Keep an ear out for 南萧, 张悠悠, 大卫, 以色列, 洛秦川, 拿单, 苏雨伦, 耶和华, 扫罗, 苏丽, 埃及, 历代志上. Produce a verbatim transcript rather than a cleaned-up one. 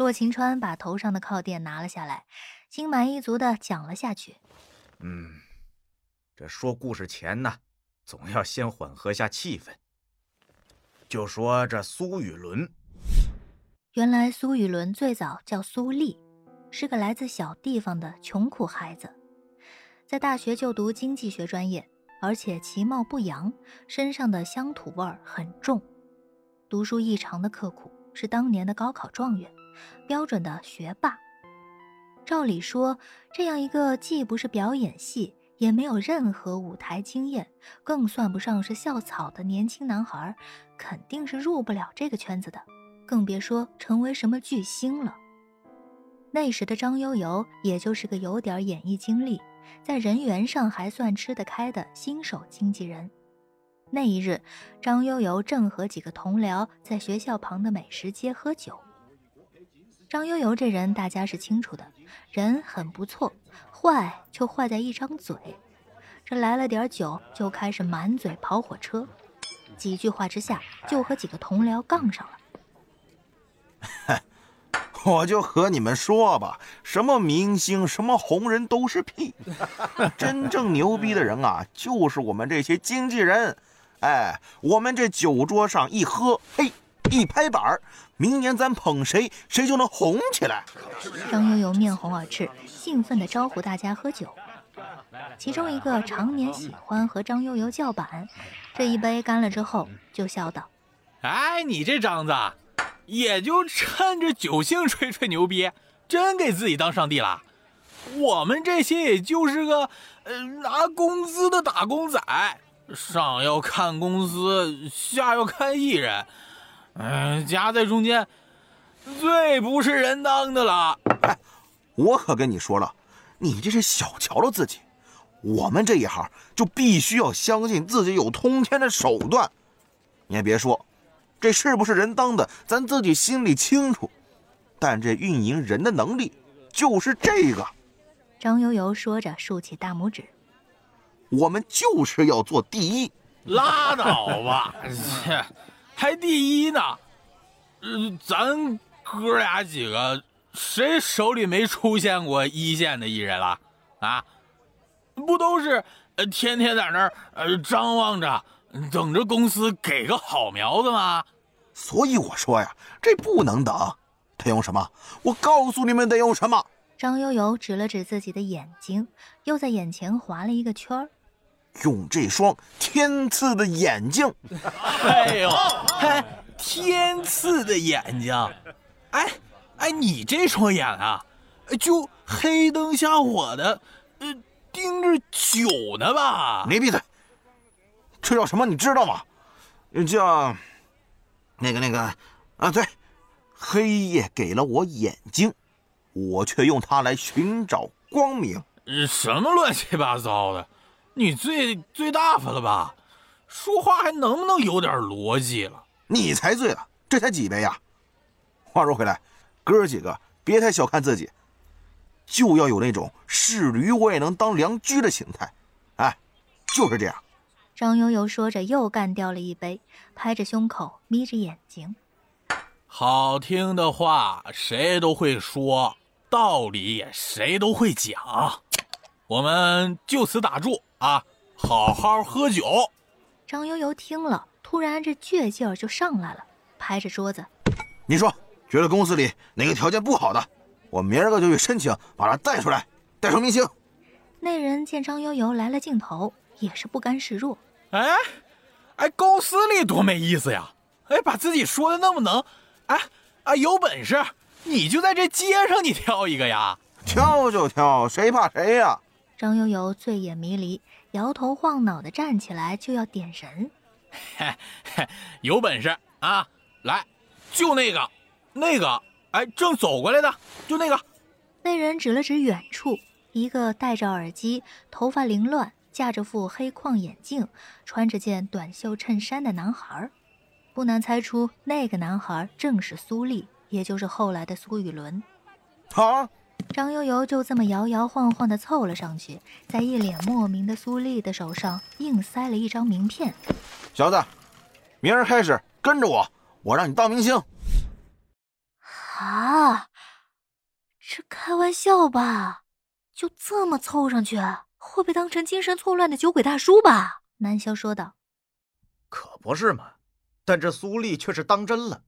洛秦川把头上的靠垫拿了下来，心满意足地讲了下去。嗯，这说故事前呢，总要先缓和下气氛。就说这苏雨伦，原来苏雨伦最早叫苏丽，是个来自小地方的穷苦孩子，在大学就读经济学专业，而且其貌不扬，身上的乡土味儿很重，读书异常的刻苦，是当年的高考状元，标准的学霸。照理说，这样一个既不是表演系，也没有任何舞台经验，更算不上是校草的年轻男孩，肯定是入不了这个圈子的，更别说成为什么巨星了。那时的张悠悠也就是个有点演艺经历，在人缘上还算吃得开的新手经纪人。那一日，张悠悠正和几个同僚在学校旁的美食街喝酒。张悠悠这人大家是清楚的，人很不错，坏就坏在一张嘴。这来了点酒就开始满嘴跑火车，几句话之下就和几个同僚杠上了。我就和你们说吧，什么明星什么红人都是屁，真正牛逼的人啊，就是我们这些经纪人。哎，我们这酒桌上一喝，嘿，一拍板，明年咱捧谁，谁就能红起来。张悠悠面红耳赤，兴奋地招呼大家喝酒。其中一个常年喜欢和张悠悠叫板，这一杯干了之后就笑道：“哎，你这张子，也就趁着酒兴吹吹牛逼，真给自己当上帝了。我们这些也就是个、呃、拿工资的打工仔，上要看公司，下要看艺人。”嗯，夹在中间最不是人当的了。哎，我可跟你说了，你这是小瞧了自己。我们这一行就必须要相信自己有通天的手段。你也别说，这是不是人当的咱自己心里清楚，但这运营人的能力就是这个。张悠悠说着竖起大拇指，我们就是要做第一。拉倒吧。还第一呢，呃，咱哥俩几个谁手里没出现过一线的艺人了啊？不都是、呃、天天在那儿呃张望着，等着公司给个好苗子吗？所以我说呀，这不能等，得用什么？我告诉你们得用什么。张悠悠指了指自己的眼睛，又在眼前划了一个圈儿。用这双天赐的眼睛。哎呦，哎，天赐的眼睛，哎哎，你这双眼啊，就黑灯瞎火的，呃，盯着酒呢吧？你闭嘴！这叫什么？你知道吗？叫那个那个啊，对，黑夜给了我眼睛，我却用它来寻找光明。什么乱七八糟的！你最最大发了吧，说话还能不能有点逻辑了？你才醉了，这才几杯呀。话说回来，哥几个别太小看自己，就要有那种是驴我也能当良驹的心态。哎，就是这样。张悠悠说着又干掉了一杯，拍着胸口眯着眼睛。好听的话谁都会说，道理也谁都会讲，我们就此打住啊，好好喝酒。张悠悠听了，突然这倔劲儿就上来了，拍着桌子：“你说，觉得公司里哪个条件不好的，我明儿个就去申请，把他带出来，带成明星。”那人见张悠悠来了劲头，也是不甘示弱：“哎，哎，公司里多没意思呀！哎，把自己说的那么能，哎哎，有本事你就在这街上你挑一个呀，挑就挑，谁怕谁呀！”张悠悠醉眼迷离，摇头晃脑地站起来就要点神。嘿嘿，有本事啊，来，就那个那个哎，正走过来的就那个。那人指了指远处，一个戴着耳机，头发凌乱，架着副黑框眼镜，穿着件短袖衬衫的男孩。不难猜出，那个男孩正是苏丽，也就是后来的苏雨伦。啊，张悠悠就这么摇摇晃晃地凑了上去，在一脸莫名的苏丽的手上硬塞了一张名片。小子，明儿开始跟着我，我让你当明星。啊，开玩笑吧？就这么凑上去，会被当成精神错乱的酒鬼大叔吧？南萧说道。可不是嘛，但这苏丽却是当真了，